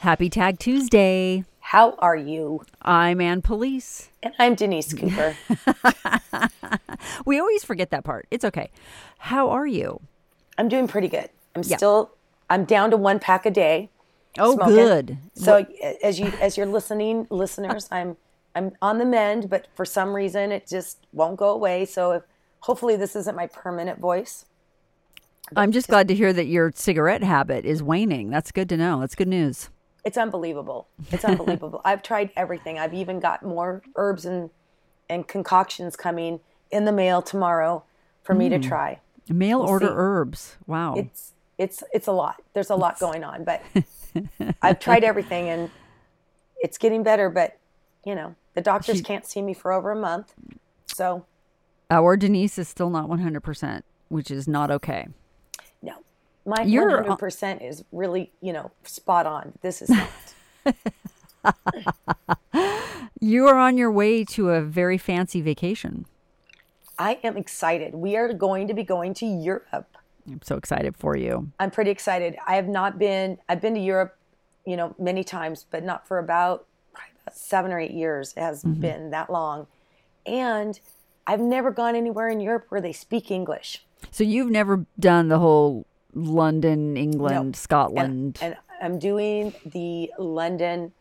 Happy Tag Tuesday. How are you? I'm Ann Police. And I'm Denise Cooper. We always forget that part. It's okay. How are you? I'm doing pretty good. I'm down to one pack a day. Oh, smoking. Good. So as you're listening, listeners, I'm on the mend, but for some reason it just won't go away. So hopefully this isn't my permanent voice. But I'm just glad to hear that your cigarette habit is waning. That's good to know. That's good news. It's unbelievable. I've tried everything. I've even got more herbs and concoctions coming in the mail tomorrow for me to try. Mail order herbs. Wow. It's a lot. There's a lot going on, but I've tried everything and it's getting better, but you know, the doctors can't see me for over a month. So our Denise is still not 100%, which is not okay. No. My 100% is really, spot on. This is not. You are on your way to a very fancy vacation. I am excited. We are going to be going to Europe. I'm so excited for you. I'm pretty excited. I've been to Europe, many times, but not for about 7 or 8 years. It hasn't been that long. And I've never gone anywhere in Europe where they speak English. So you've never done the whole London, England, Scotland. And I'm doing the London,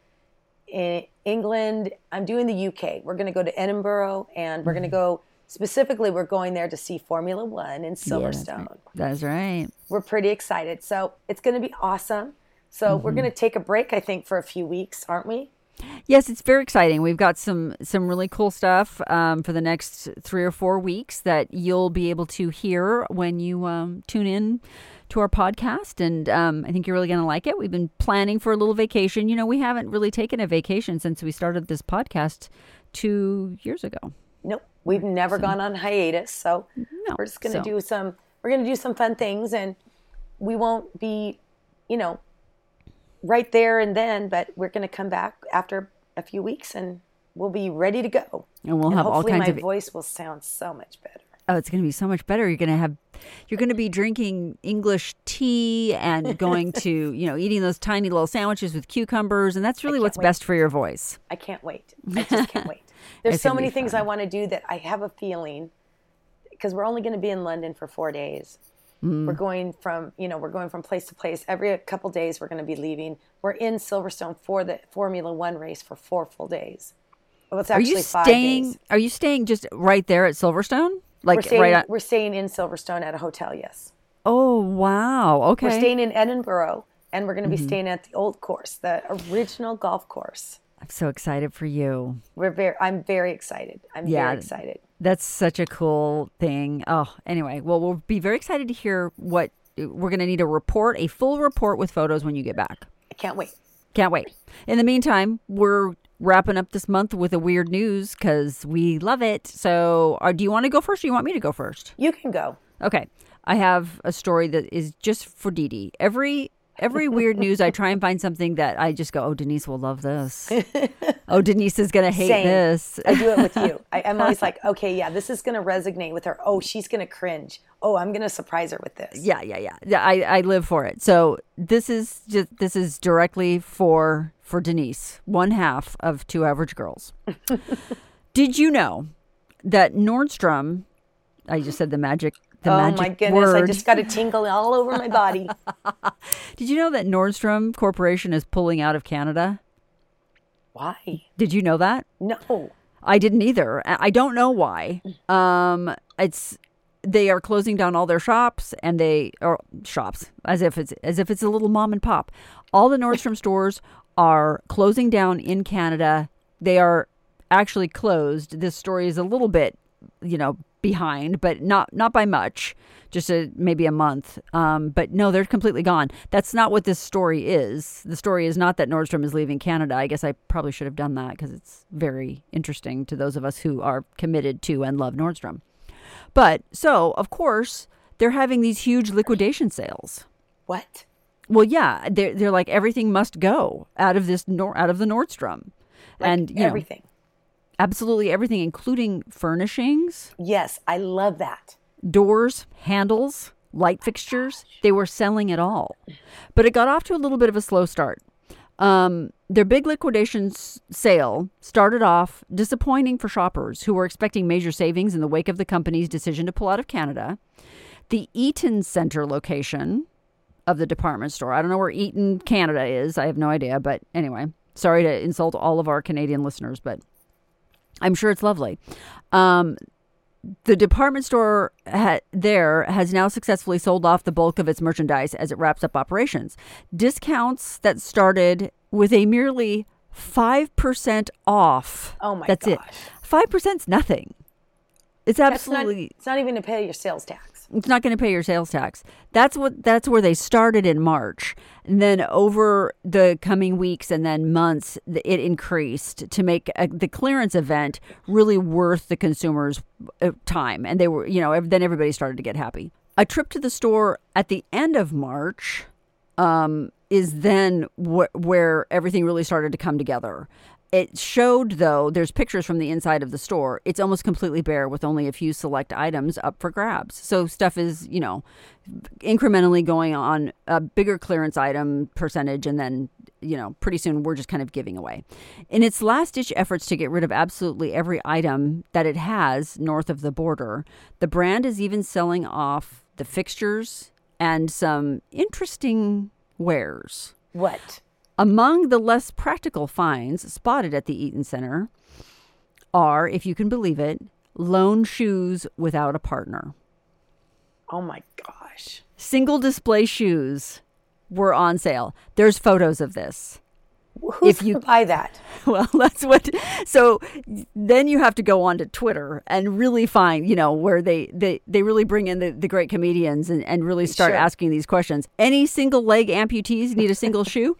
England. I'm doing the UK. We're going to go to Edinburgh, and we're going to go, specifically, we're going there to see Formula One in Silverstone. Yeah, that's right. We're pretty excited. So it's going to be awesome. So we're going to take a break, I think, for a few weeks, aren't we? Yes, it's very exciting. We've got some really cool stuff for the next 3 or 4 weeks that you'll be able to hear when you tune in to our podcast. And I think you're really going to like it. We've been planning for a little vacation. We haven't really taken a vacation since we started this podcast 2 years ago. Nope. We've never gone on hiatus. So we're just going to do some fun things, and we won't be, right there and then, but we're going to come back after a few weeks and we'll be ready to go. And we'll have all kinds of... Hopefully my voice will sound so much better. Oh, it's going to be so much better. You're going to be drinking English tea and going to, eating those tiny little sandwiches with cucumbers. And that's really what's best for your voice. I can't wait. I just can't wait. There's so many things I want to do that I have a feeling, because we're only going to be in London for 4 days. We're going from place to place. Every couple days, we're going to be leaving. We're in Silverstone for the Formula One race for 4 full days. Well, it's actually 5 days. Are you staying just right there at Silverstone? We're staying in Silverstone at a hotel. Yes. Oh wow! Okay. We're staying in Edinburgh, and we're going to be staying at the old course, the original golf course. I'm so excited for you. I'm very excited. Very excited. That's such a cool thing. Oh, anyway, well, we'll be very excited to hear what we're going to need a full report with photos when you get back. I can't wait. In the meantime, we're wrapping up this month with a weird news because we love it. So do you want to go first or you want me to go first? You can go. Okay. I have a story that is just for Dee Dee. Every weird news, I try and find something that I just go, oh, Denise will love this. Oh, Denise is going to hate this. I do it with you. I'm always like, okay, yeah, this is going to resonate with her. Oh, she's going to cringe. Oh, I'm going to surprise her with this. Yeah. I live for it. So this is directly for Denise, one half of Two Average Girls. Did you know that Nordstrom, I just said the magic word. Oh my goodness, I just got a tingle all over my body. Did you know that Nordstrom Corporation is pulling out of Canada? Why? Did you know that? No. I didn't either. I don't know why. They are closing down all their shops as if it's a little mom and pop. All the Nordstrom stores are closing down in Canada. They are actually closed. This story is a little bit behind, but not by much, just maybe a month. But no, they're completely gone. That's not what this story is. The story is not that Nordstrom is leaving Canada. I guess I probably should have done that because it's very interesting to those of us who are committed to and love Nordstrom. But so, of course, they're having these huge liquidation sales. What? Well, yeah, they're like everything must go out of this out of the Nordstrom, like, and everything. Know, absolutely everything, including furnishings. Yes, I love that. Doors, handles, light fixtures. They were selling it all. But it got off to a little bit of a slow start. Their big liquidation sale started off disappointing for shoppers who were expecting major savings in the wake of the company's decision to pull out of Canada. The Eaton Center location of the department store. I don't know where Eaton, Canada is. I have no idea. But anyway, sorry to insult all of our Canadian listeners, but I'm sure it's lovely. The department store there has now successfully sold off the bulk of its merchandise as it wraps up operations. Discounts that started with a merely 5% off. Oh, my gosh. That's it. 5% is nothing. It's absolutely... It's not even to pay your sales tax. It's not going to pay your sales tax. That's where they started in March. And then over the coming weeks and then months, it increased to make the clearance event really worth the consumer's time. And they were, then everybody started to get happy. A trip to the store at the end of March is then where everything really started to come together. It showed, though, there's pictures from the inside of the store. It's almost completely bare with only a few select items up for grabs. So stuff is, incrementally going on a bigger clearance item percentage. And then, pretty soon we're just kind of giving away. In its last-ditch efforts to get rid of absolutely every item that it has north of the border, the brand is even selling off the fixtures and some interesting wares. What? Among the less practical finds spotted at the Eaton Center are, if you can believe it, lone shoes without a partner. Oh, my gosh. Single display shoes were on sale. There's photos of this. Who's going to buy that? Well, that's what... So then you have to go on to Twitter and really find, where they really bring in the great comedians and really start asking these questions. Any single leg amputees need a single shoe?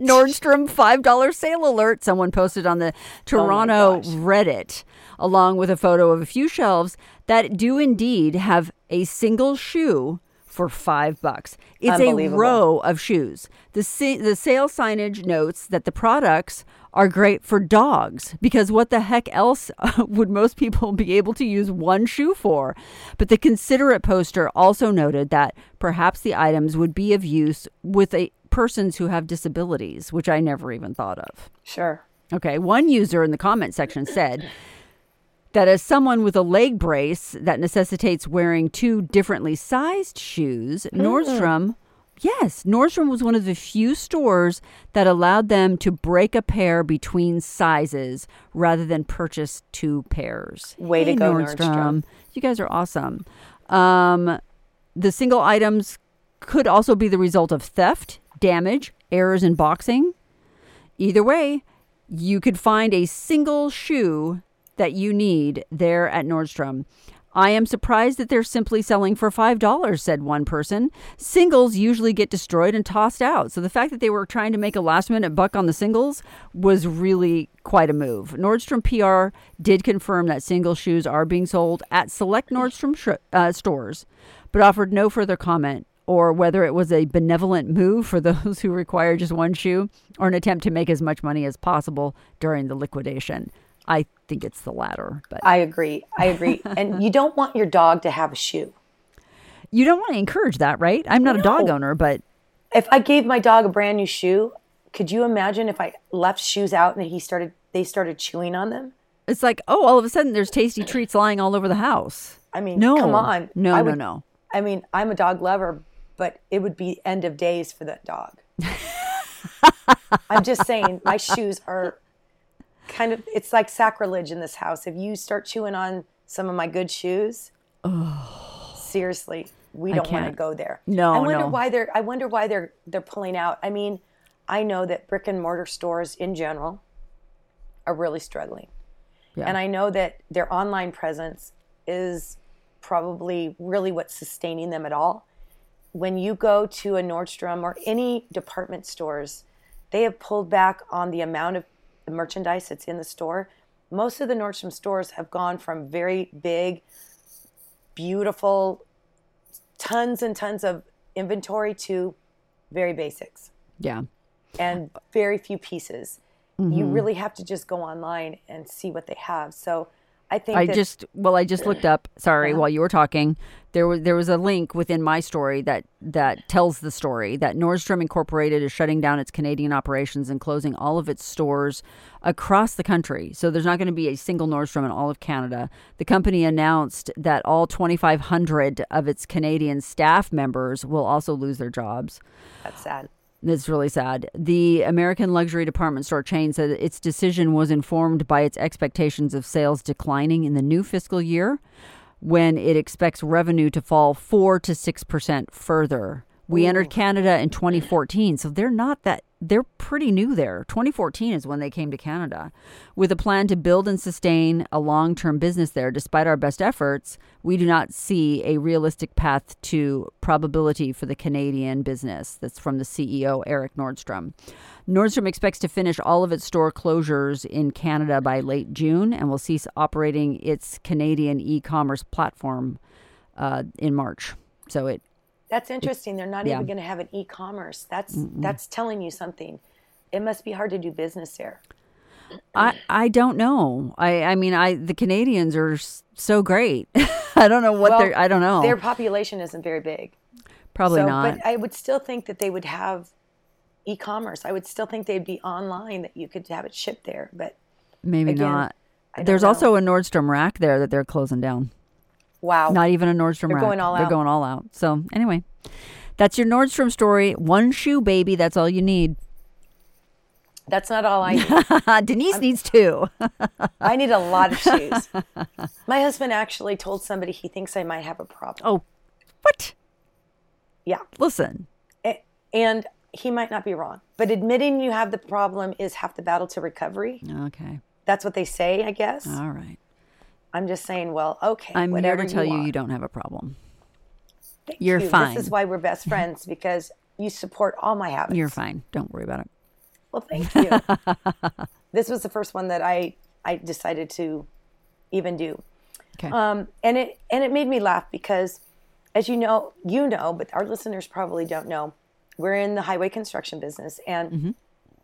Nordstrom $5 sale alert, someone posted on the Toronto Reddit, along with a photo of a few shelves that do indeed have a single shoe for $5. It's a row of shoes. The sale signage notes that the products are great for dogs because what the heck else would most people be able to use one shoe for? But the considerate poster also noted that perhaps the items would be of use with persons who have disabilities, which I never even thought of. Sure. Okay. One user in the comment section said that as someone with a leg brace that necessitates wearing two differently sized shoes, Nordstrom was one of the few stores that allowed them to break a pair between sizes rather than purchase two pairs. Way to go, Nordstrom. You guys are awesome. The single items could also be the result of theft, damage, errors in boxing. Either way, you could find a single shoe that you need there at Nordstrom. I am surprised that they're simply selling for $5, said one person. Singles usually get destroyed and tossed out. So the fact that they were trying to make a last-minute buck on the singles was really quite a move. Nordstrom PR did confirm that single shoes are being sold at select Nordstrom stores, but offered no further comment, or whether it was a benevolent move for those who require just one shoe, or an attempt to make as much money as possible during the liquidation. I think it's the latter. But I agree. And you don't want your dog to have a shoe. You don't want to encourage that, right? I'm not a dog owner, but... If I gave my dog a brand new shoe, could you imagine if I left shoes out and they started chewing on them? It's like, all of a sudden there's tasty treats lying all over the house. I mean, no. Come on. No. I mean, I'm a dog lover, but it would be end of days for that dog. I'm just saying, my shoes are kind of, it's like sacrilege in this house. If you start chewing on some of my good shoes, seriously, we don't want to go there. No, I wonder why they're pulling out. I mean, I know that brick and mortar stores in general are really struggling. Yeah. And I know that their online presence is probably really what's sustaining them at all. When you go to a Nordstrom or any department stores, they have pulled back on the amount of merchandise that's in the store. Most of the Nordstrom stores have gone from very big, beautiful, tons and tons of inventory to very basics. Yeah. And very few pieces. Mm-hmm. You really have to just go online and see what they have. So I think I just looked up, sorry, while you were talking, there was a link within my story that tells the story that Nordstrom Incorporated is shutting down its Canadian operations and closing all of its stores across the country. So there's not going to be a single Nordstrom in all of Canada. The company announced that all 2,500 of its Canadian staff members will also lose their jobs. That's sad. It's really sad. The American luxury department store chain said its decision was informed by its expectations of sales declining in the new fiscal year when it expects revenue to fall 4 to 6% further. We entered Canada in 2014, so they're pretty new there. 2014 is when they came to Canada. With a plan to build and sustain a long-term business there, despite our best efforts, we do not see a realistic path to probability for the Canadian business. That's from the CEO, Eric Nordstrom. Nordstrom expects to finish all of its store closures in Canada by late June and will cease operating its Canadian e-commerce platform in March. So that's interesting. They're not even going to have an e-commerce. That's telling you something. It must be hard to do business there. I don't know. I mean, the Canadians are so great. I don't know what I don't know. Their population isn't very big. Probably not. But I would still think that they would have e-commerce. I would still think they'd be online, that you could have it shipped there. But maybe again, not. There's also a Nordstrom rack there that they're closing down. Wow. Not even a Nordstrom rack. They're going all out. So anyway, that's your Nordstrom story. One shoe, baby. That's all you need. That's not all I need. Denise needs two. I need a lot of shoes. My husband actually told somebody he thinks I might have a problem. Oh, what? Yeah. Listen. And he might not be wrong. But admitting you have the problem is half the battle to recovery. Okay. That's what they say, I guess. All right. I'm just saying, well, okay, I'm whatever here to tell you, you don't have a problem. You're fine. This is why we're best friends, because you support all my habits. You're fine. Don't worry about it. Well, thank you. This was the first one that I decided to even do. Okay. And it made me laugh because, as you know, but our listeners probably don't know, we're in the highway construction business. And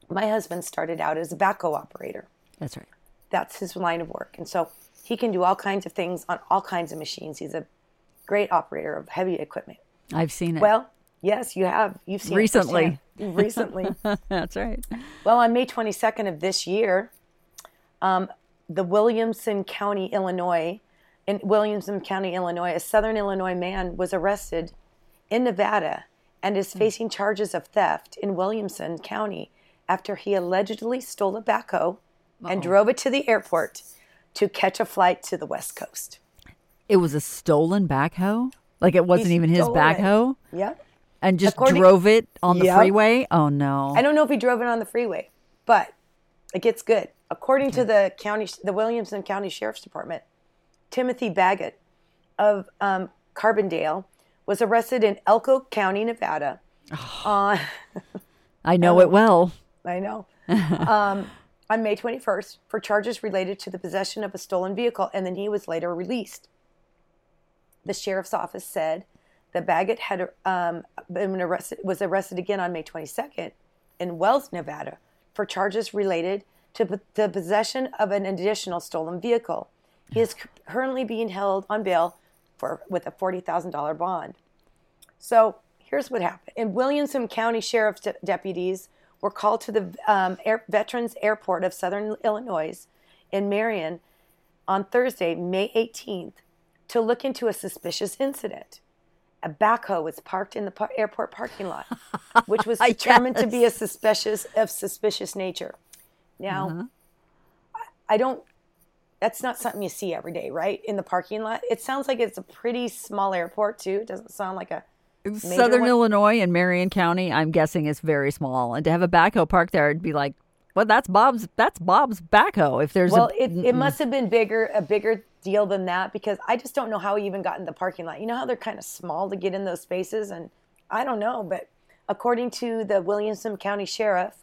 my husband started out as a backhoe operator. That's right. That's his line of work. And so he can do all kinds of things on all kinds of machines. He's a great operator of heavy equipment. I've seen it. Well, yes, you have. You've seen it recently. That's right. Well, on May 22nd of this year, the Williamson County, Illinois, a Southern Illinois man was arrested in Nevada and is facing charges of theft in Williamson County after he allegedly stole a backhoe and drove it to the airport to catch a flight to the West Coast. It was a stolen backhoe? Like it wasn't even his backhoe? Yeah. And just drove it on the freeway? Oh, no. I don't know if he drove it on the freeway, but it gets good. According to the Williamson County Sheriff's Department, Timothy Baggett of Carbondale was arrested in Elko County, Nevada. I know it well. I know. On May 21st for charges related to the possession of a stolen vehicle, and then he was later released. The sheriff's office said that Baggett had was arrested again on May 22nd in Wells, Nevada, for charges related to the possession of an additional stolen vehicle. He is currently being held on bail with a $40,000 bond. So here's what happened. In Williamson County Sheriff's deputies were called to the Veterans Airport of Southern Illinois in Marion on Thursday, May 18th, to look into a suspicious incident. A backhoe was parked in the airport parking lot, which was determined to be of suspicious nature. Now, that's not something you see every day, right? In the parking lot. It sounds like it's a pretty small airport, too. It doesn't sound like a Southern Illinois and Marion County, I'm guessing, is very small. And to have a backhoe parked there, it'd be like, well, that's Bob's backhoe. If there's it must have been bigger deal than that, because I just don't know how he even got in the parking lot. You know how they're kind of small to get in those spaces? And I don't know, but according to the Williamson County Sheriff,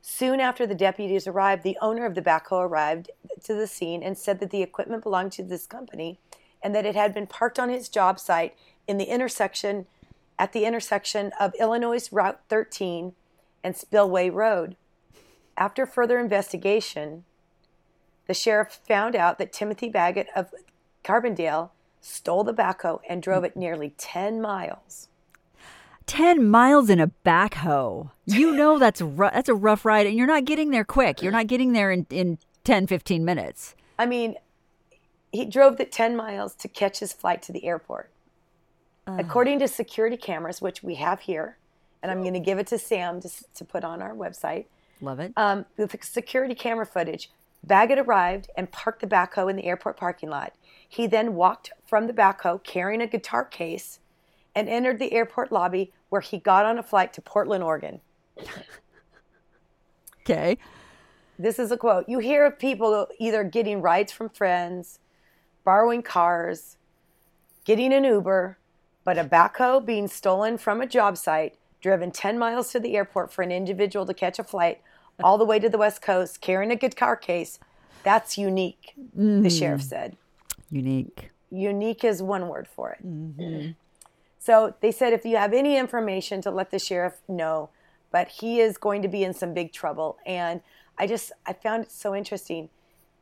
soon after the deputies arrived, the owner of the backhoe arrived to the scene and said that the equipment belonged to this company and that it had been parked on his job site at the intersection of Illinois Route 13 and Spillway Road. After further investigation, the sheriff found out that Timothy Baggett of Carbondale stole the backhoe and drove it nearly 10 miles. 10 miles in a backhoe. You know that's a rough ride, and you're not getting there quick. You're not getting there in 10, 15 minutes. I mean, he drove the 10 miles to catch his flight to the airport. According to security cameras, which we have here, and I'm going to give it to Sam to put on our website. Love it. With security camera footage, Baggett arrived and parked the backhoe in the airport parking lot. He then walked from the backhoe carrying a guitar case and entered the airport lobby, where he got on a flight to Portland, Oregon. Okay. This is a quote. You hear of people either getting rides from friends, borrowing cars, getting an Uber, but a backhoe being stolen from a job site, driven 10 miles to the airport for an individual to catch a flight all the way to the West Coast, carrying a guitar case. That's unique, the sheriff said. Unique. Unique is one word for it. Mm-hmm. So they said, if you have any information, to let the sheriff know, but he is going to be in some big trouble. And I found it so interesting.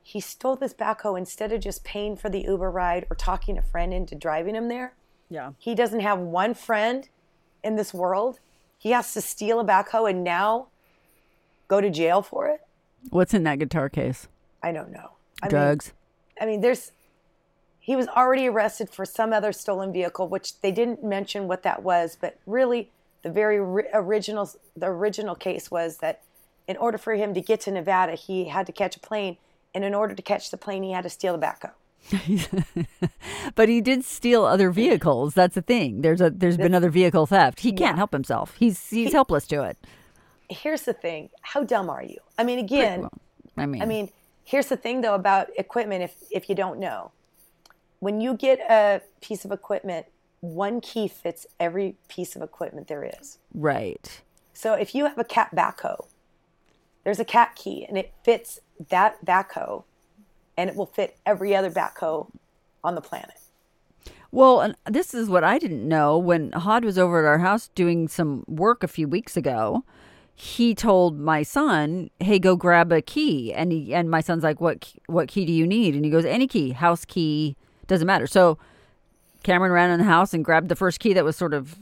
He stole this backhoe instead of just paying for the Uber ride or talking a friend into driving him there. Yeah. He doesn't have one friend in this world. He has to steal a backhoe and now go to jail for it. What's in that guitar case? I don't know. Drugs. I mean, he was already arrested for some other stolen vehicle, which they didn't mention what that was, but really the very original case was that in order for him to get to Nevada, he had to catch a plane, and in order to catch the plane, he had to steal the backhoe. But he did steal other vehicles. That's the thing. There's been other vehicle theft. He can't help himself. He's helpless to it. Here's the thing. How dumb are you? I mean, again, well, I mean, here's the thing though about equipment. If you don't know, when you get a piece of equipment, one key fits every piece of equipment there is. Right. So if you have a cat backhoe, there's a cat key and it fits that backhoe and it will fit every other backhoe on the planet. Well, and this is what I didn't know. When Hod was over at our house doing some work a few weeks ago, he told my son, hey, go grab a key. And my son's like, what key do you need? And he goes, any key, house key, doesn't matter. So Cameron ran in the house and grabbed the first key that was sort of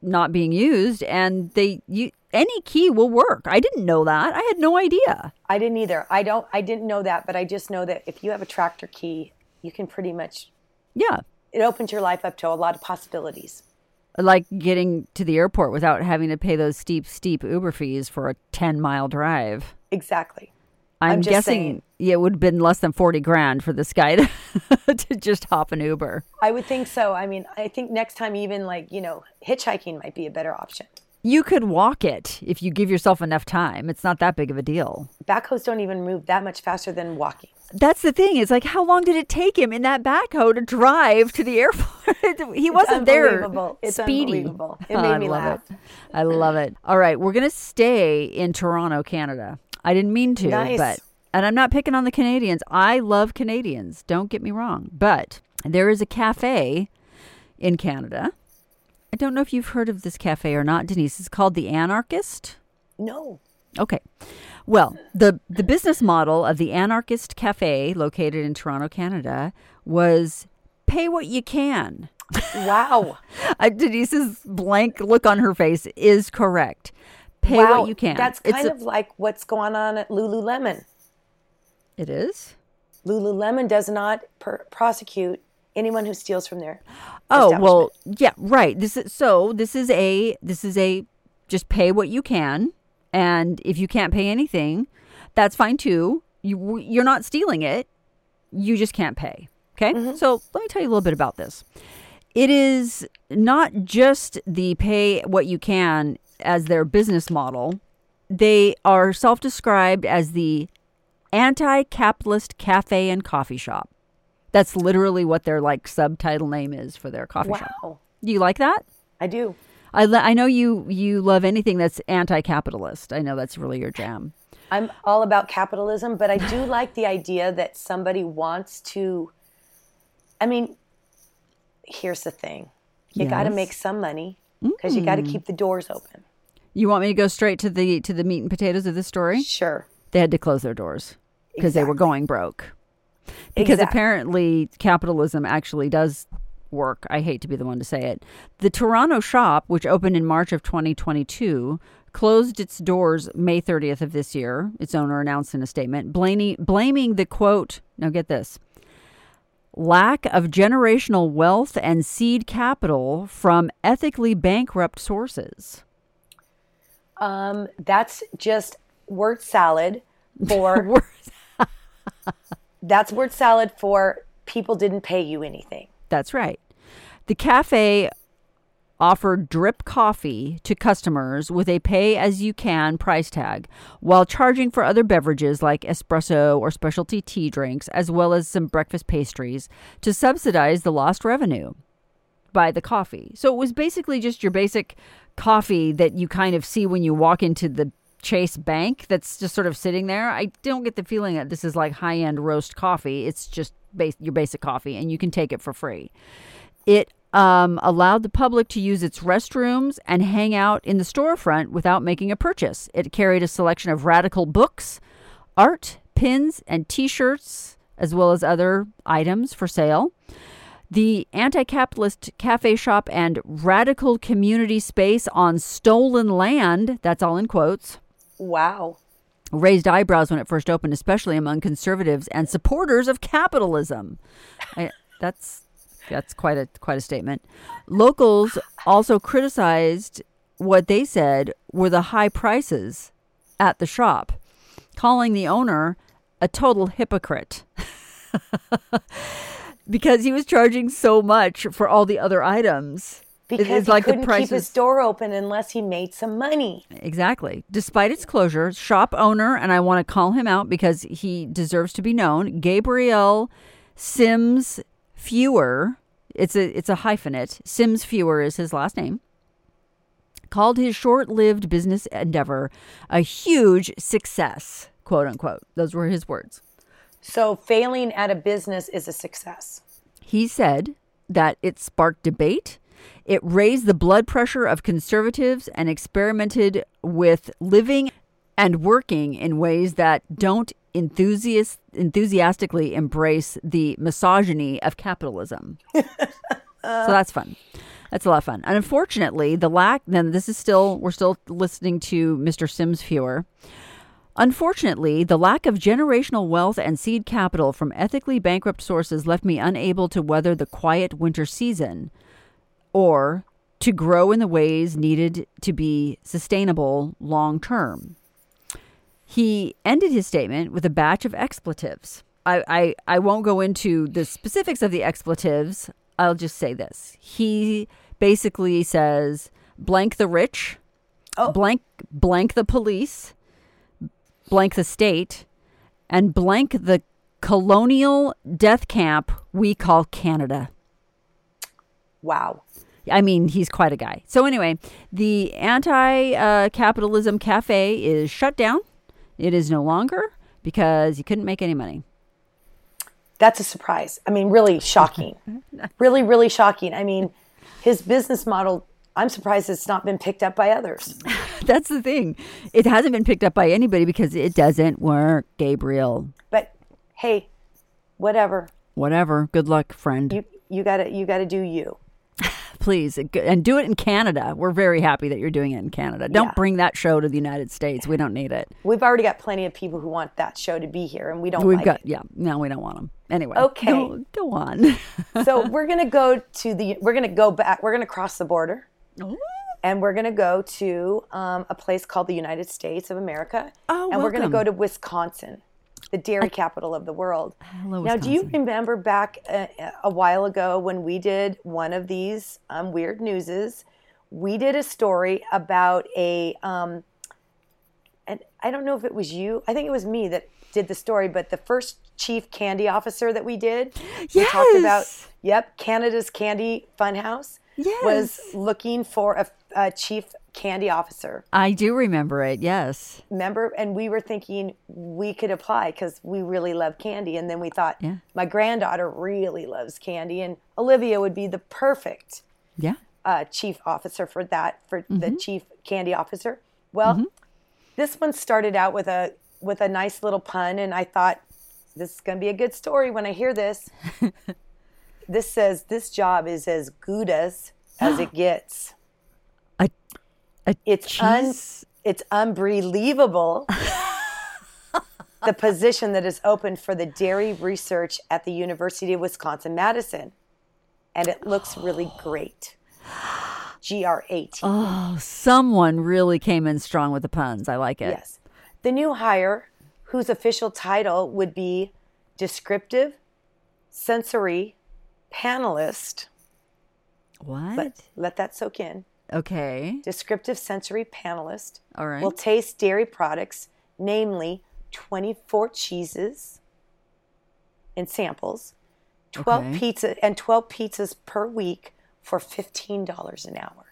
not being used, and any key will work. I didn't know that. I had no idea. I didn't either. I didn't know that, but I just know that if you have a tractor key, you can pretty much. Yeah. It opens your life up to a lot of possibilities. Like getting to the airport without having to pay those steep Uber fees for a 10-mile drive. Exactly. I'm just guessing saying, it would have been less than $40,000 for this guy to just hop an Uber. I would think so. I mean, I think next time even hitchhiking might be a better option. You could walk it if you give yourself enough time. It's not that big of a deal. Backhoes don't even move that much faster than walking. That's the thing. It's like, how long did it take him in that backhoe to drive to the airport? He wasn't there. It's speedy. Unbelievable. It made me laugh. I love it. All right. We're going to stay in Toronto, Canada. I didn't mean to, nice. And I'm not picking on the Canadians. I love Canadians. Don't get me wrong. But there is a cafe in Canada. I don't know if you've heard of this cafe or not, Denise. It's called The Anarchist. No. Okay. Well, the business model of The Anarchist Cafe, located in Toronto, Canada, was pay what you can. Wow. Denise's blank look on her face is correct. Pay what you can. That's kind of like what's going on at Lululemon. It is? Lululemon does not prosecute anyone who steals from their establishment. Oh, well, yeah, right. This is just pay what you can, and if you can't pay anything, that's fine too. You're not stealing it. You just can't pay. Okay? Mm-hmm. So, let me tell you a little bit about this. It is not just the pay what you can as their business model. They are self-described as the anti-capitalist cafe and coffee shop. That's literally what their like subtitle name is for their coffee shop. Do you like that? I do. I know you love anything that's anti-capitalist. I know that's really your jam. I'm all about capitalism, but I do like the idea that somebody wants to, I mean, here's the thing. You got to make some money because you got to keep the doors open. You want me to go straight to the meat and potatoes of this story? Sure. They had to close their doors because they were going broke. Because apparently capitalism actually does work. I hate to be the one to say it. The Toronto shop, which opened in March of 2022, closed its doors May 30th of this year, its owner announced in a statement, blaming the, quote, now get this, lack of generational wealth and seed capital from ethically bankrupt sources. That's just word salad for that's word salad for people didn't pay you anything. That's right. The cafe offered drip coffee to customers with a pay-as-you-can price tag while charging for other beverages like espresso or specialty tea drinks, as well as some breakfast pastries to subsidize the lost revenue by the coffee. So it was basically just your basic coffee that you kind of see when you walk into the Chase Bank that's just sort of sitting there. I don't get the feeling that this is like high-end roast coffee. It's just your basic coffee, and you can take it for free. It allowed the public to use its restrooms and hang out in the storefront without making a purchase. It carried a selection of radical books, art, pins, and T-shirts, as well as other items for sale. The anti-capitalist cafe shop and radical community space on stolen land, that's all in quotes. Wow. Raised eyebrows when it first opened, especially among conservatives and supporters of capitalism. That's quite a statement. Locals also criticized what they said were the high prices at the shop, calling the owner a total hypocrite because he was charging so much for all the other items. Because he couldn't keep his door open unless he made some money. Exactly. Despite its closure, shop owner, and I want to call him out because he deserves to be known, Gabriel Sims-Fewer, it's a hyphenate, Sims-Fewer is his last name, called his short-lived business endeavor a huge success, quote unquote. Those were his words. So failing at a business is a success. He said that it sparked debate. It raised the blood pressure of conservatives and experimented with living and working in ways that don't enthusiastically embrace the misogyny of capitalism. So that's fun. That's a lot of fun. And unfortunately, we're still listening to Mr. Sims-Fewer. Unfortunately, the lack of generational wealth and seed capital from ethically bankrupt sources left me unable to weather the quiet winter season, or to grow in the ways needed to be sustainable long-term. He ended his statement with a batch of expletives. I won't go into the specifics of the expletives. I'll just say this. He basically says, blank the rich, blank the police, blank the state, and blank the colonial death camp we call Canada. Wow. I mean, he's quite a guy. So anyway, the anti-capitalism cafe is shut down. It is no longer because he couldn't make any money. That's a surprise. I mean, really shocking. Really, really shocking. I mean, his business model, I'm surprised it's not been picked up by others. That's the thing. It hasn't been picked up by anybody because it doesn't work, Gabriel. But hey, whatever. Whatever. Good luck, friend. You gotta do you. Please, and do it in Canada. We're very happy that you're doing it in Canada. Don't bring that show to the United States. We don't need it. We've already got plenty of people who want that show to be here, and we've got it. Yeah, no, we don't want them. Anyway, okay, go on. So we're gonna cross the border, and we're gonna go to a place called the United States of America, and we're gonna go to Wisconsin, the dairy capital of the world. Hello, Wisconsin. Now, do you remember back a while ago when we did one of these weird newses? We did a story about and I don't know if it was you. I think it was me that did the story, but the first chief candy officer that we did. Yes. We talked about, Canada's Candy Funhouse was looking for a chief candy officer. I do remember it, yes. Remember? And we were thinking we could apply because we really love candy. And then we thought, my granddaughter really loves candy, and Olivia would be the perfect chief officer for that, for the chief candy officer. Well, this one started out with a nice little pun, and I thought, this is going to be a good story when I hear this. This says, this job is as good as it gets. It's unbelievable. The position that is open for the dairy research at the University of Wisconsin-Madison. And it looks really great. GRAT. Oh, someone really came in strong with the puns. I like it. Yes. The new hire, whose official title would be descriptive sensory panelist. What? But let that soak in. Okay. Descriptive sensory panelist. All right. Will taste dairy products, namely 24 cheeses in samples, 12 pizzas, and 12 pizzas per week for $15 an hour.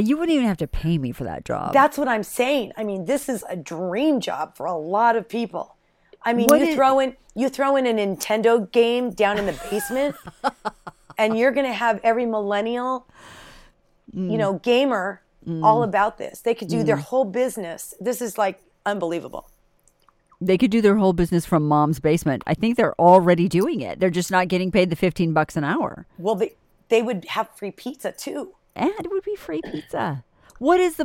You wouldn't even have to pay me for that job. That's what I'm saying. I mean, this is a dream job for a lot of people. I mean, you throw in a Nintendo game down in the basement, and you're going to have every millennial, gamer all about this. They could do their whole business. This is like unbelievable. They could do their whole business from mom's basement. I think they're already doing it. They're just not getting paid the $15 an hour. Well, they would have free pizza too. And it would be free pizza. What is the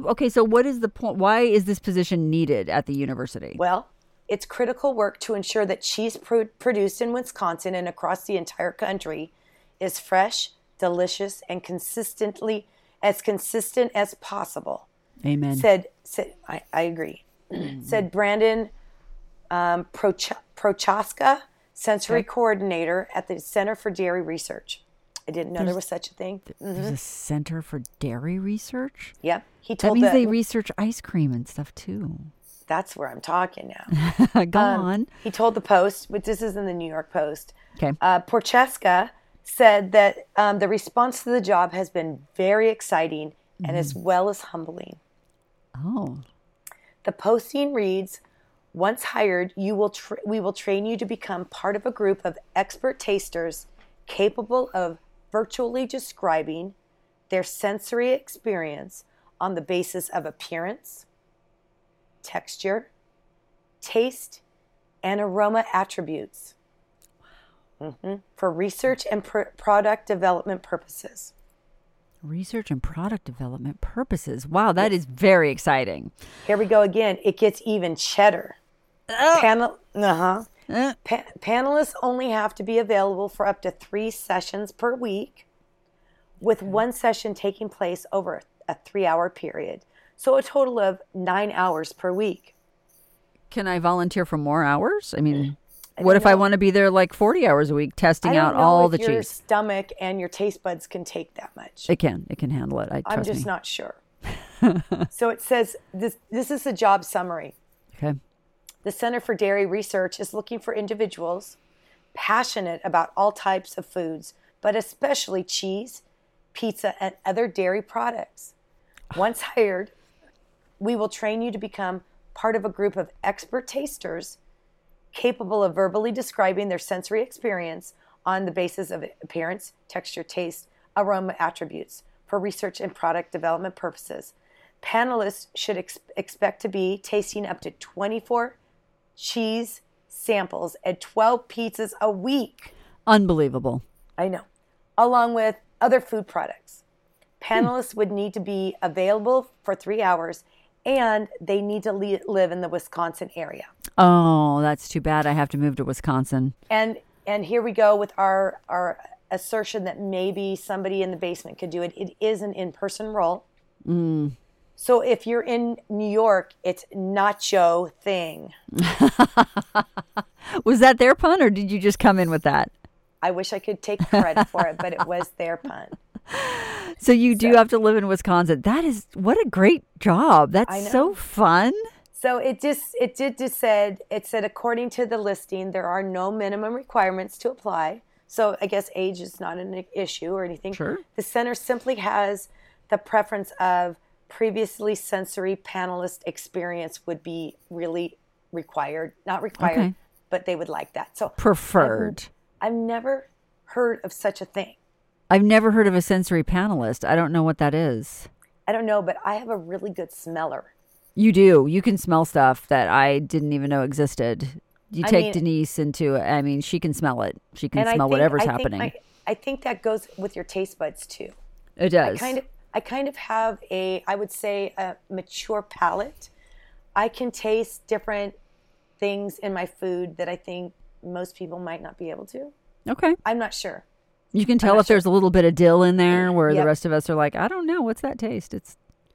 point? Why is this position needed at the university? Well, it's critical work to ensure that cheese produced in Wisconsin and across the entire country is fresh, delicious, and consistent as possible. Amen. Said I agree. Said Brandon Prochaska, sensory coordinator at the Center for Dairy Research. I didn't know there was such a thing. There's a Center for Dairy Research? Yep. That means they research ice cream and stuff, too. That's where I'm talking now. Go on. He told the Post, but this is in the New York Post. Okay. Prochaska said that the response to the job has been very exciting and as well as humbling. Oh. The posting reads, once hired, we will train you to become part of a group of expert tasters capable of virtually describing their sensory experience on the basis of appearance, texture, taste, and aroma attributes for research and product development purposes. Research and product development purposes. Wow, that is very exciting. Here we go again. It gets even cheddar. Oh. Panelists only have to be available for up to 3 sessions per week, with one session taking place over a 3-hour period. So a total of 9 hours per week. Can I volunteer for more hours? I mean, what if I want to be there like 40 hours a week testing out all the cheese? I don't know if your stomach and your taste buds can take that much. It can handle it. I'm just not sure. So it says, this is the job summary. Okay. The Center for Dairy Research is looking for individuals passionate about all types of foods, but especially cheese, pizza, and other dairy products. Once hired, we will train you to become part of a group of expert tasters capable of verbally describing their sensory experience on the basis of appearance, texture, taste, aroma attributes for research and product development purposes. Panelists should expect to be tasting up to 24 cheese samples and 12 pizzas a week. Unbelievable. I know. Along with other food products. Panelists would need to be available for 3 hours, and they need to live in the Wisconsin area. Oh, that's too bad. I have to move to Wisconsin. And here we go with our assertion that maybe somebody in the basement could do it. It is an in-person role. Mm. So if you're in New York, it's nacho thing. Was that their pun, or did you just come in with that? I wish I could take credit for it, but it was their pun. So you do have to live in Wisconsin. That is, what a great job. That's so fun. So it said according to the listing, there are no minimum requirements to apply. So I guess age is not an issue or anything. Sure. The center simply has the preference of previously sensory panelist experience would be really required, not required, okay, but they would like that. So preferred. I've never heard of such a thing. I've never heard of a sensory panelist. I don't know what that is. I don't know, but I have a really good smeller. You do. You can smell stuff that I didn't even know existed. Denise into, I mean, she can smell it. She can smell whatever's happening. I think that goes with your taste buds too. It does. I kind of have I would say a mature palate. I can taste different things in my food that I think most people might not be able to. Okay. I'm not sure. You can tell if there's a little bit of dill in there where the rest of us are like, I don't know. What's that taste?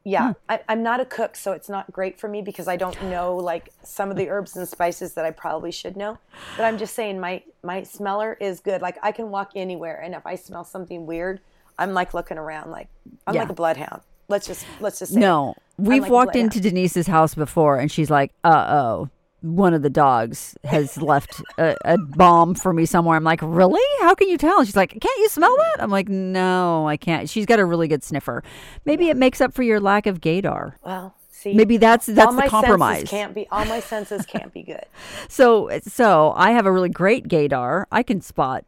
Yeah, I'm not a cook, so it's not great for me because I don't know like some of the herbs and spices that I probably should know. But I'm just saying my smeller is good. Like I can walk anywhere, and if I smell something weird, I'm like looking around like I'm like a bloodhound. Let's just say no. We've walked into Denise's house before, and she's like, "Uh-oh, one of the dogs has left a bomb for me somewhere." I'm like, "Really? How can you tell?" And she's like, "Can't you smell that?" I'm like, "No, I can't." She's got a really good sniffer. Maybe it makes up for your lack of gaydar. Well, see, maybe that's the compromise. All my senses can't be good. So I have a really great gaydar. I can spot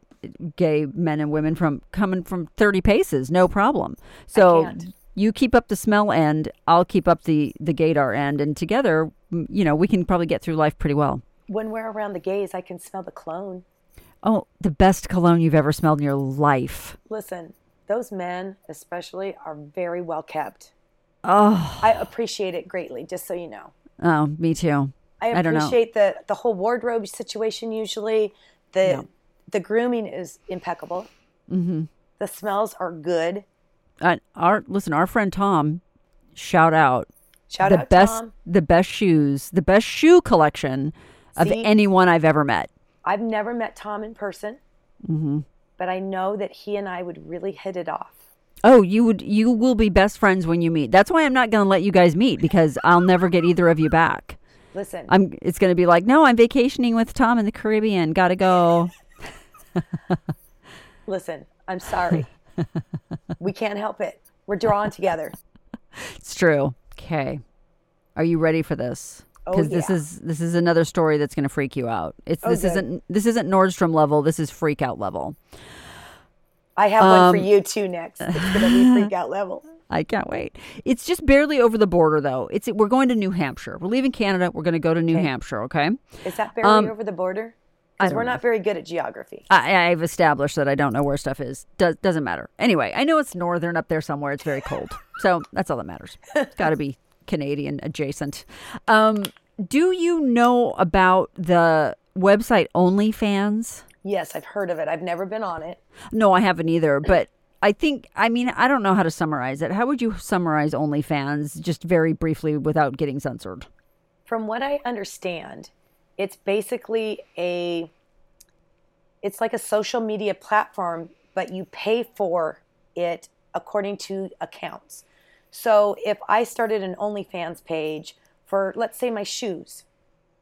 gay men and women from coming from 30 paces, no problem. So you keep up the smell end, I'll keep up the gaydar end, and together, you know, we can probably get through life pretty well. When we're around the gays, I can smell the cologne. Oh, the best cologne you've ever smelled in your life. Listen, those men especially are very well kept. Oh. I appreciate it greatly, just so you know. Oh, me too. I don't know. I appreciate the whole wardrobe situation usually. The grooming is impeccable. Mm-hmm. The smells are good. Our friend Tom, shout out Tom. The best shoe collection of anyone I've ever met. I've never met Tom in person, mm-hmm, but I know that he and I would really hit it off. Oh, you will be best friends when you meet. That's why I'm not going to let you guys meet, because I'll never get either of you back. Listen, it's going to be like, no, I'm vacationing with Tom in the Caribbean. Gotta go. Listen, I'm sorry. We can't help it. We're drawn together. It's true. Okay. Are you ready for this? Because this is another story that's going to freak you out. This isn't Nordstrom level. This is freak out level. I have one for you too next. It's going to be freak out level. I can't wait. It's just barely over the border though. We're going to New Hampshire. We're leaving Canada. We're going to go to New Hampshire. Okay. Is that barely over the border? Because we're not very good at geography. I've established that I don't know where stuff is. Doesn't matter. Anyway, I know it's northern up there somewhere. It's very cold. So that's all that matters. It's got to be Canadian adjacent. Do you know about the website OnlyFans? Yes, I've heard of it. I've never been on it. No, I haven't either. But I don't know how to summarize it. How would you summarize OnlyFans just very briefly without getting censored? From what I understand, it's basically it's like a social media platform, but you pay for it according to accounts. So if I started an OnlyFans page for, let's say, my shoes,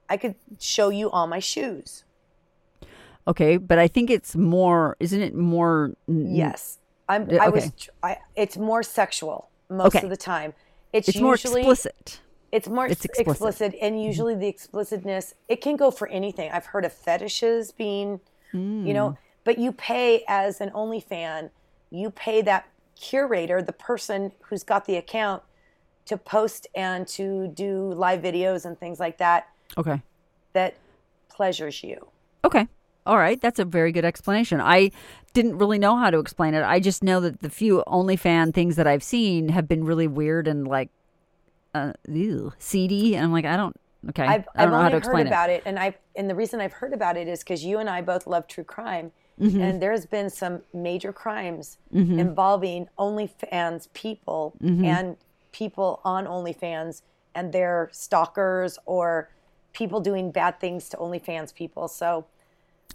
I could show you all my shoes. Okay, but I think it's more, isn't it more? Yes, it's more sexual most of the time. It's usually more explicit. It's more explicit, and usually the explicitness, it can go for anything. I've heard of fetishes being, but you pay as an OnlyFan, you pay that curator, the person who's got the account, to post and to do live videos and things like that. Okay. That pleasures you. Okay. All right. That's a very good explanation. I didn't really know how to explain it. I just know that the few OnlyFan things that I've seen have been really weird and like, CD, and I'm like, I don't know how to explain it. I've only heard about it, and the reason I've heard about it is because you and I both love true crime, mm-hmm, and there's been some major crimes, mm-hmm, involving OnlyFans people, mm-hmm, and people on OnlyFans and their stalkers or people doing bad things to OnlyFans people. So,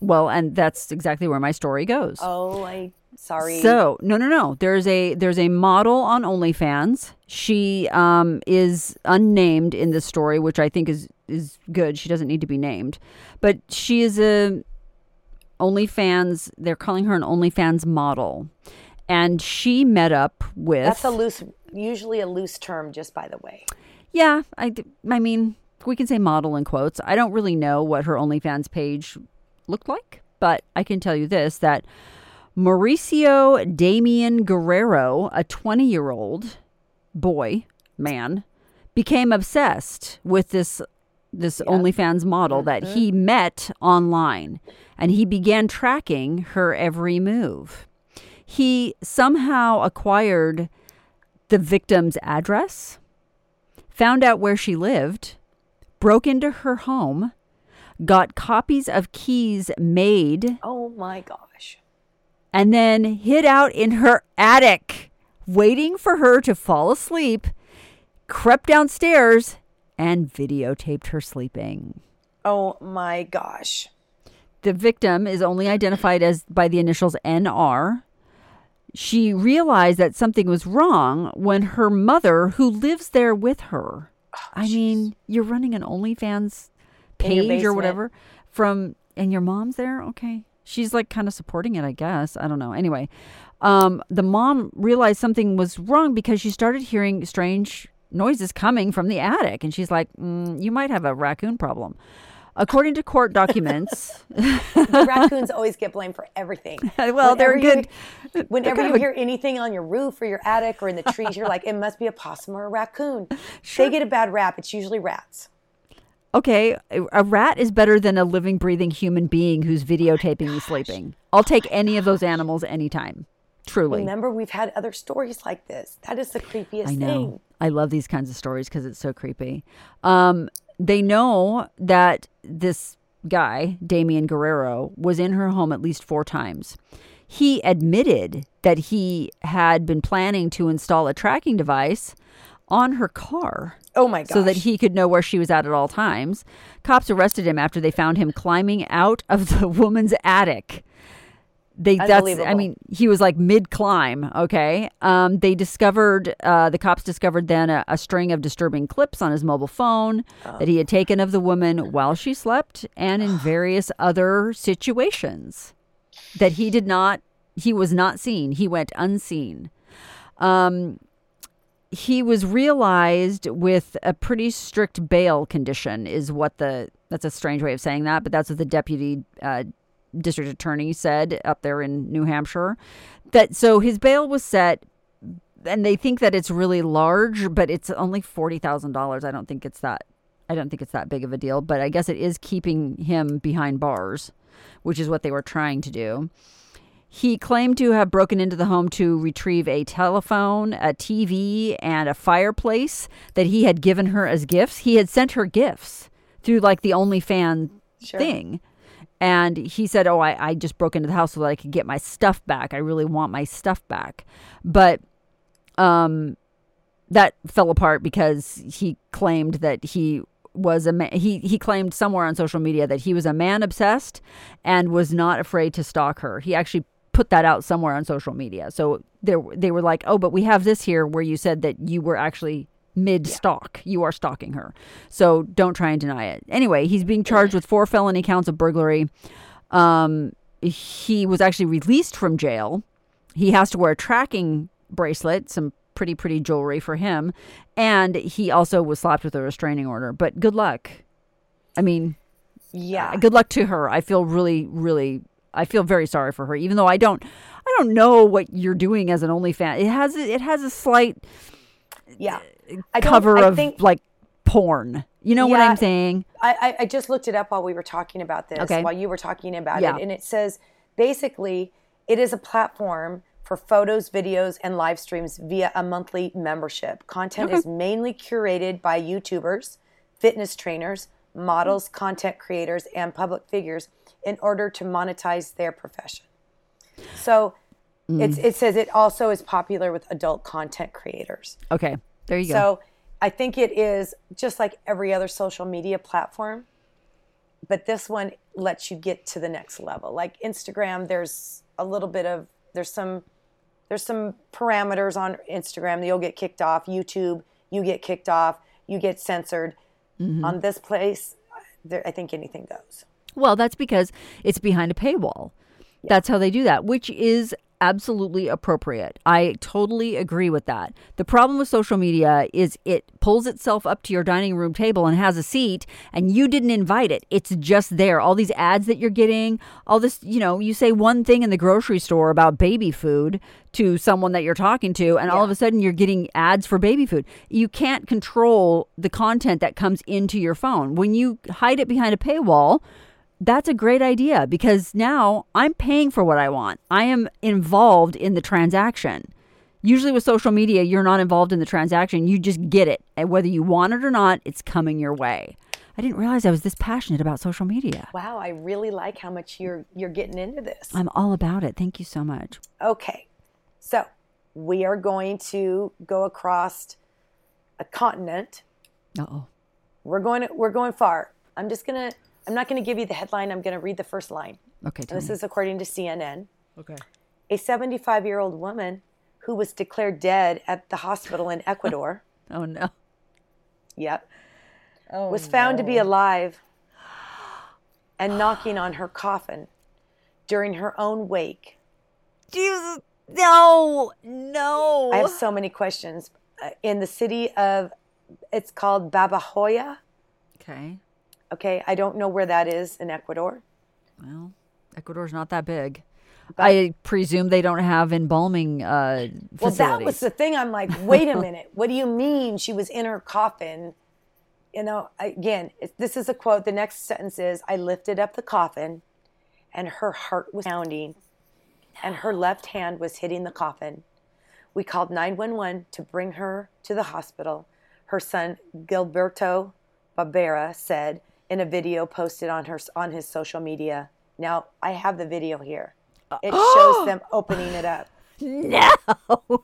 well, and that's exactly where my story goes. Oh, I Sorry. So no. There's a model on OnlyFans. She is unnamed in this story, which I think is good. She doesn't need to be named, but she is a OnlyFans. They're calling her an OnlyFans model, and she met up with. That's usually a loose term, just by the way. Yeah, I mean, we can say model in quotes. I don't really know what her OnlyFans page looked like, but I can tell you this, that Mauricio Damien Guerrero, a 20-year-old man, became obsessed with this OnlyFans model that he met online, and he began tracking her every move. He somehow acquired the victim's address, found out where she lived, broke into her home, got copies of keys made. Oh my gosh. And then hid out in her attic, waiting for her to fall asleep, crept downstairs, and videotaped her sleeping. Oh my gosh. The victim is only identified by the initials NR. She realized that something was wrong when her mother, who lives there with her, I mean, you're running an OnlyFans page or whatever and your mom's there. Okay. She's like kind of supporting it, I guess. I don't know. Anyway, the mom realized something was wrong because she started hearing strange noises coming from the attic. And she's like, you might have a raccoon problem. According to court documents, the raccoons always get blamed for everything. Well, whenever you hear anything on your roof or your attic or in the trees, you're like, it must be a possum or a raccoon. Sure. They get a bad rap. It's usually rats. Okay, a rat is better than a living, breathing human being who's videotaping you sleeping. I'll take any of those animals anytime. Truly. Remember, we've had other stories like this. That is the creepiest thing. I know. I love these kinds of stories because it's so creepy. They know that this guy, Damien Guerrero, was in her home at least 4 times. He admitted that he had been planning to install a tracking device on her car. Oh, my gosh. So that he could know where she was at all times. Cops arrested him after they found him climbing out of the woman's attic. He was like mid-climb, okay? The cops discovered then a string of disturbing clips on his mobile phone that he had taken of the woman while she slept and in various other situations that he was not seen. He went unseen. He was realized with a pretty strict bail condition is what that's a strange way of saying that, but that's what the deputy district attorney said up there in New Hampshire. So his bail was set, and they think that it's really large, but it's only $40,000. I don't think it's that big of a deal, but I guess it is keeping him behind bars, which is what they were trying to do. He claimed to have broken into the home to retrieve a telephone, a TV, and a fireplace that he had given her as gifts. He had sent her gifts through like the OnlyFans thing. And he said, I just broke into the house so that I could get my stuff back. I really want my stuff back. But that fell apart because he claimed that he was a man. He claimed somewhere on social media that he was a man obsessed and was not afraid to stalk her. He actually put that out somewhere on social media. So they were like, oh, but we have this here where you said that you were actually mid-stalk. You are stalking her. So don't try and deny it. Anyway, he's being charged with 4 felony counts of burglary. He was actually released from jail. He has to wear a tracking bracelet, some pretty jewelry for him. And he also was slapped with a restraining order. But good luck. I mean, good luck to her. I feel really, I feel very sorry for her, even though I don't know what you're doing as an OnlyFans. It has a slight... Yeah, I think, like porn. You know what I'm saying? I just looked it up while we were talking about this, while you were talking about it. And it says, basically, it is a platform for photos, videos, and live streams via a monthly membership. Content is mainly curated by YouTubers, fitness trainers, models, content creators, and public figures in order to monetize their profession. So... It says it also is popular with adult content creators. Okay, there you go. So I think it is just like every other social media platform, but this one lets you get to the next level. Like Instagram, there's a little bit of There's some parameters on Instagram that you'll get kicked off. YouTube, you get kicked off. You get censored. Mm-hmm. On this place, there, I think anything goes. Well, that's because it's behind a paywall. Yeah. That's how they do that, which is absolutely appropriate. I totally agree with that. The problem with social media is it pulls itself up to your dining room table and has a seat, and you didn't invite it. It's just there. All these ads that you're getting, all this, you know, you say one thing in the grocery store about baby food to someone that you're talking to, and all of a sudden you're getting ads for baby food. You can't control the content that comes into your phone. When you hide it behind a paywall, that's a great idea, because now I'm paying for what I want. I am involved in the transaction. Usually with social media, you're not involved in the transaction. You just get it. And whether you want it or not, it's coming your way. I didn't realize I was this passionate about social media. Wow, I really like how much you're getting into this. I'm all about it. Thank you so much. Okay, so we are going to go across a continent. Uh-oh. We're going far. I'm not going to give you the headline. I'm going to read the first line. Okay. And this is according to CNN. Okay. A 75-year-old woman who was declared dead at the hospital in Ecuador. Oh, no. Yep. Oh, was found to be alive and knocking on her coffin during her own wake. Jesus. No. I have so many questions. In the city of, it's called Babahoya. Okay. Okay, I don't know where that is in Ecuador. Well, Ecuador's not that big. But I presume they don't have embalming facilities. Well, that was the thing. I'm like, wait a minute. What do you mean she was in her coffin? You know, again, this is a quote. The next sentence is, I lifted up the coffin, and her heart was pounding, and her left hand was hitting the coffin. We called 911 to bring her to the hospital. Her son, Gilberto Barbera, said, in a video posted on his social media. Now, I have the video here. It shows them opening it up. No.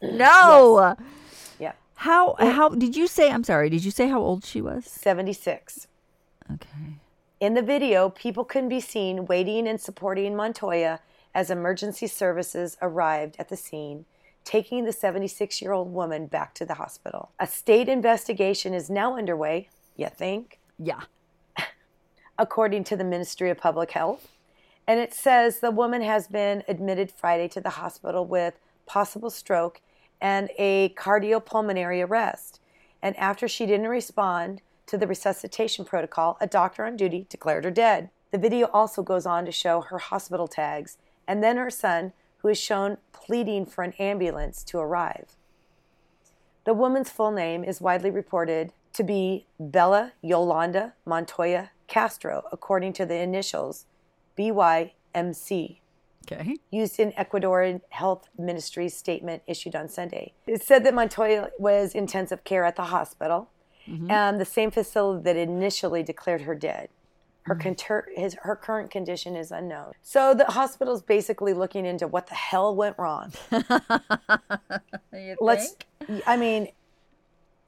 Yes. Yeah. How did you say, I'm sorry, did you say how old she was? 76. Okay. In the video, people can be seen waiting and supporting Montoya as emergency services arrived at the scene, taking the 76-year-old woman back to the hospital. A state investigation is now underway, you think? Yeah. According to the Ministry of Public Health. And it says the woman has been admitted Friday to the hospital with possible stroke and a cardiopulmonary arrest. And after she didn't respond to the resuscitation protocol, a doctor on duty declared her dead. The video also goes on to show her hospital tags and then her son, who is shown pleading for an ambulance to arrive. The woman's full name is widely reported to be Bella Yolanda Montoya Castro, according to the initials BYMC, okay, used in Ecuadorian Health Ministry's statement issued on Sunday. It said that Montoya was in intensive care at the hospital, and the same facility that initially declared her dead. Her current condition is unknown. So the hospital's basically looking into what the hell went wrong.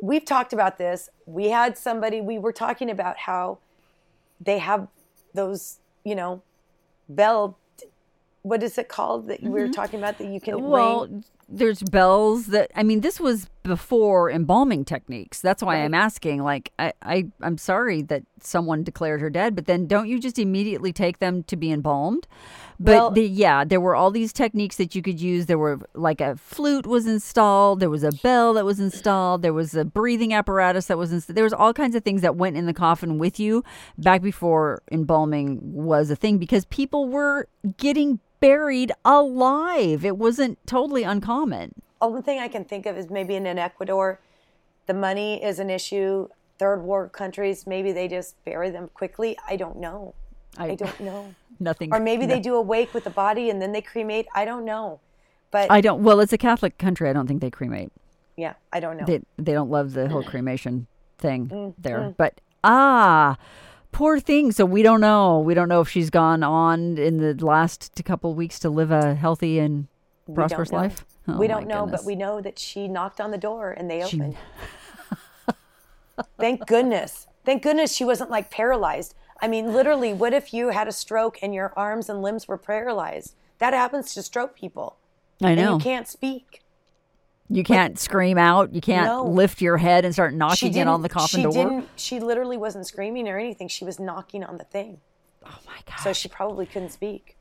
We've talked about this. We had somebody, we were talking about how they have those, you know, bell, what is it called that we were talking about that you can ring? Well, there's bells that, I mean, this was before embalming techniques. That's why I'm asking, like, I'm sorry that someone declared her dead, but then don't you just immediately take them to be embalmed? But there were all these techniques that you could use. There were, like, a flute was installed. There was a bell that was installed. There was a breathing apparatus that was installed. There was all kinds of things that went in the coffin with you back before embalming was a thing, because people were getting buried alive. It wasn't totally uncommon. Only thing I can think of is maybe in Ecuador, the money is an issue. Third world countries, maybe they just bury them quickly. I don't know. I don't know. Nothing. Or maybe they do a wake with the body and then they cremate. I don't know. But well, it's a Catholic country. I don't think they cremate. Yeah, I don't know. They don't love the whole cremation thing there. But poor thing. So we don't know. We don't know if she's gone on in the last couple of weeks to live a healthy and prosperous life. Oh, we don't know, but we know that she knocked on the door and they opened. Thank goodness. Thank goodness she wasn't, like, paralyzed. I mean, literally, what if you had a stroke and your arms and limbs were paralyzed? That happens to stroke people. I know. And you can't speak. You can't scream out. You can't lift your head and start knocking it on the coffin door. She literally wasn't screaming or anything. She was knocking on the thing. Oh, my God. So she probably couldn't speak.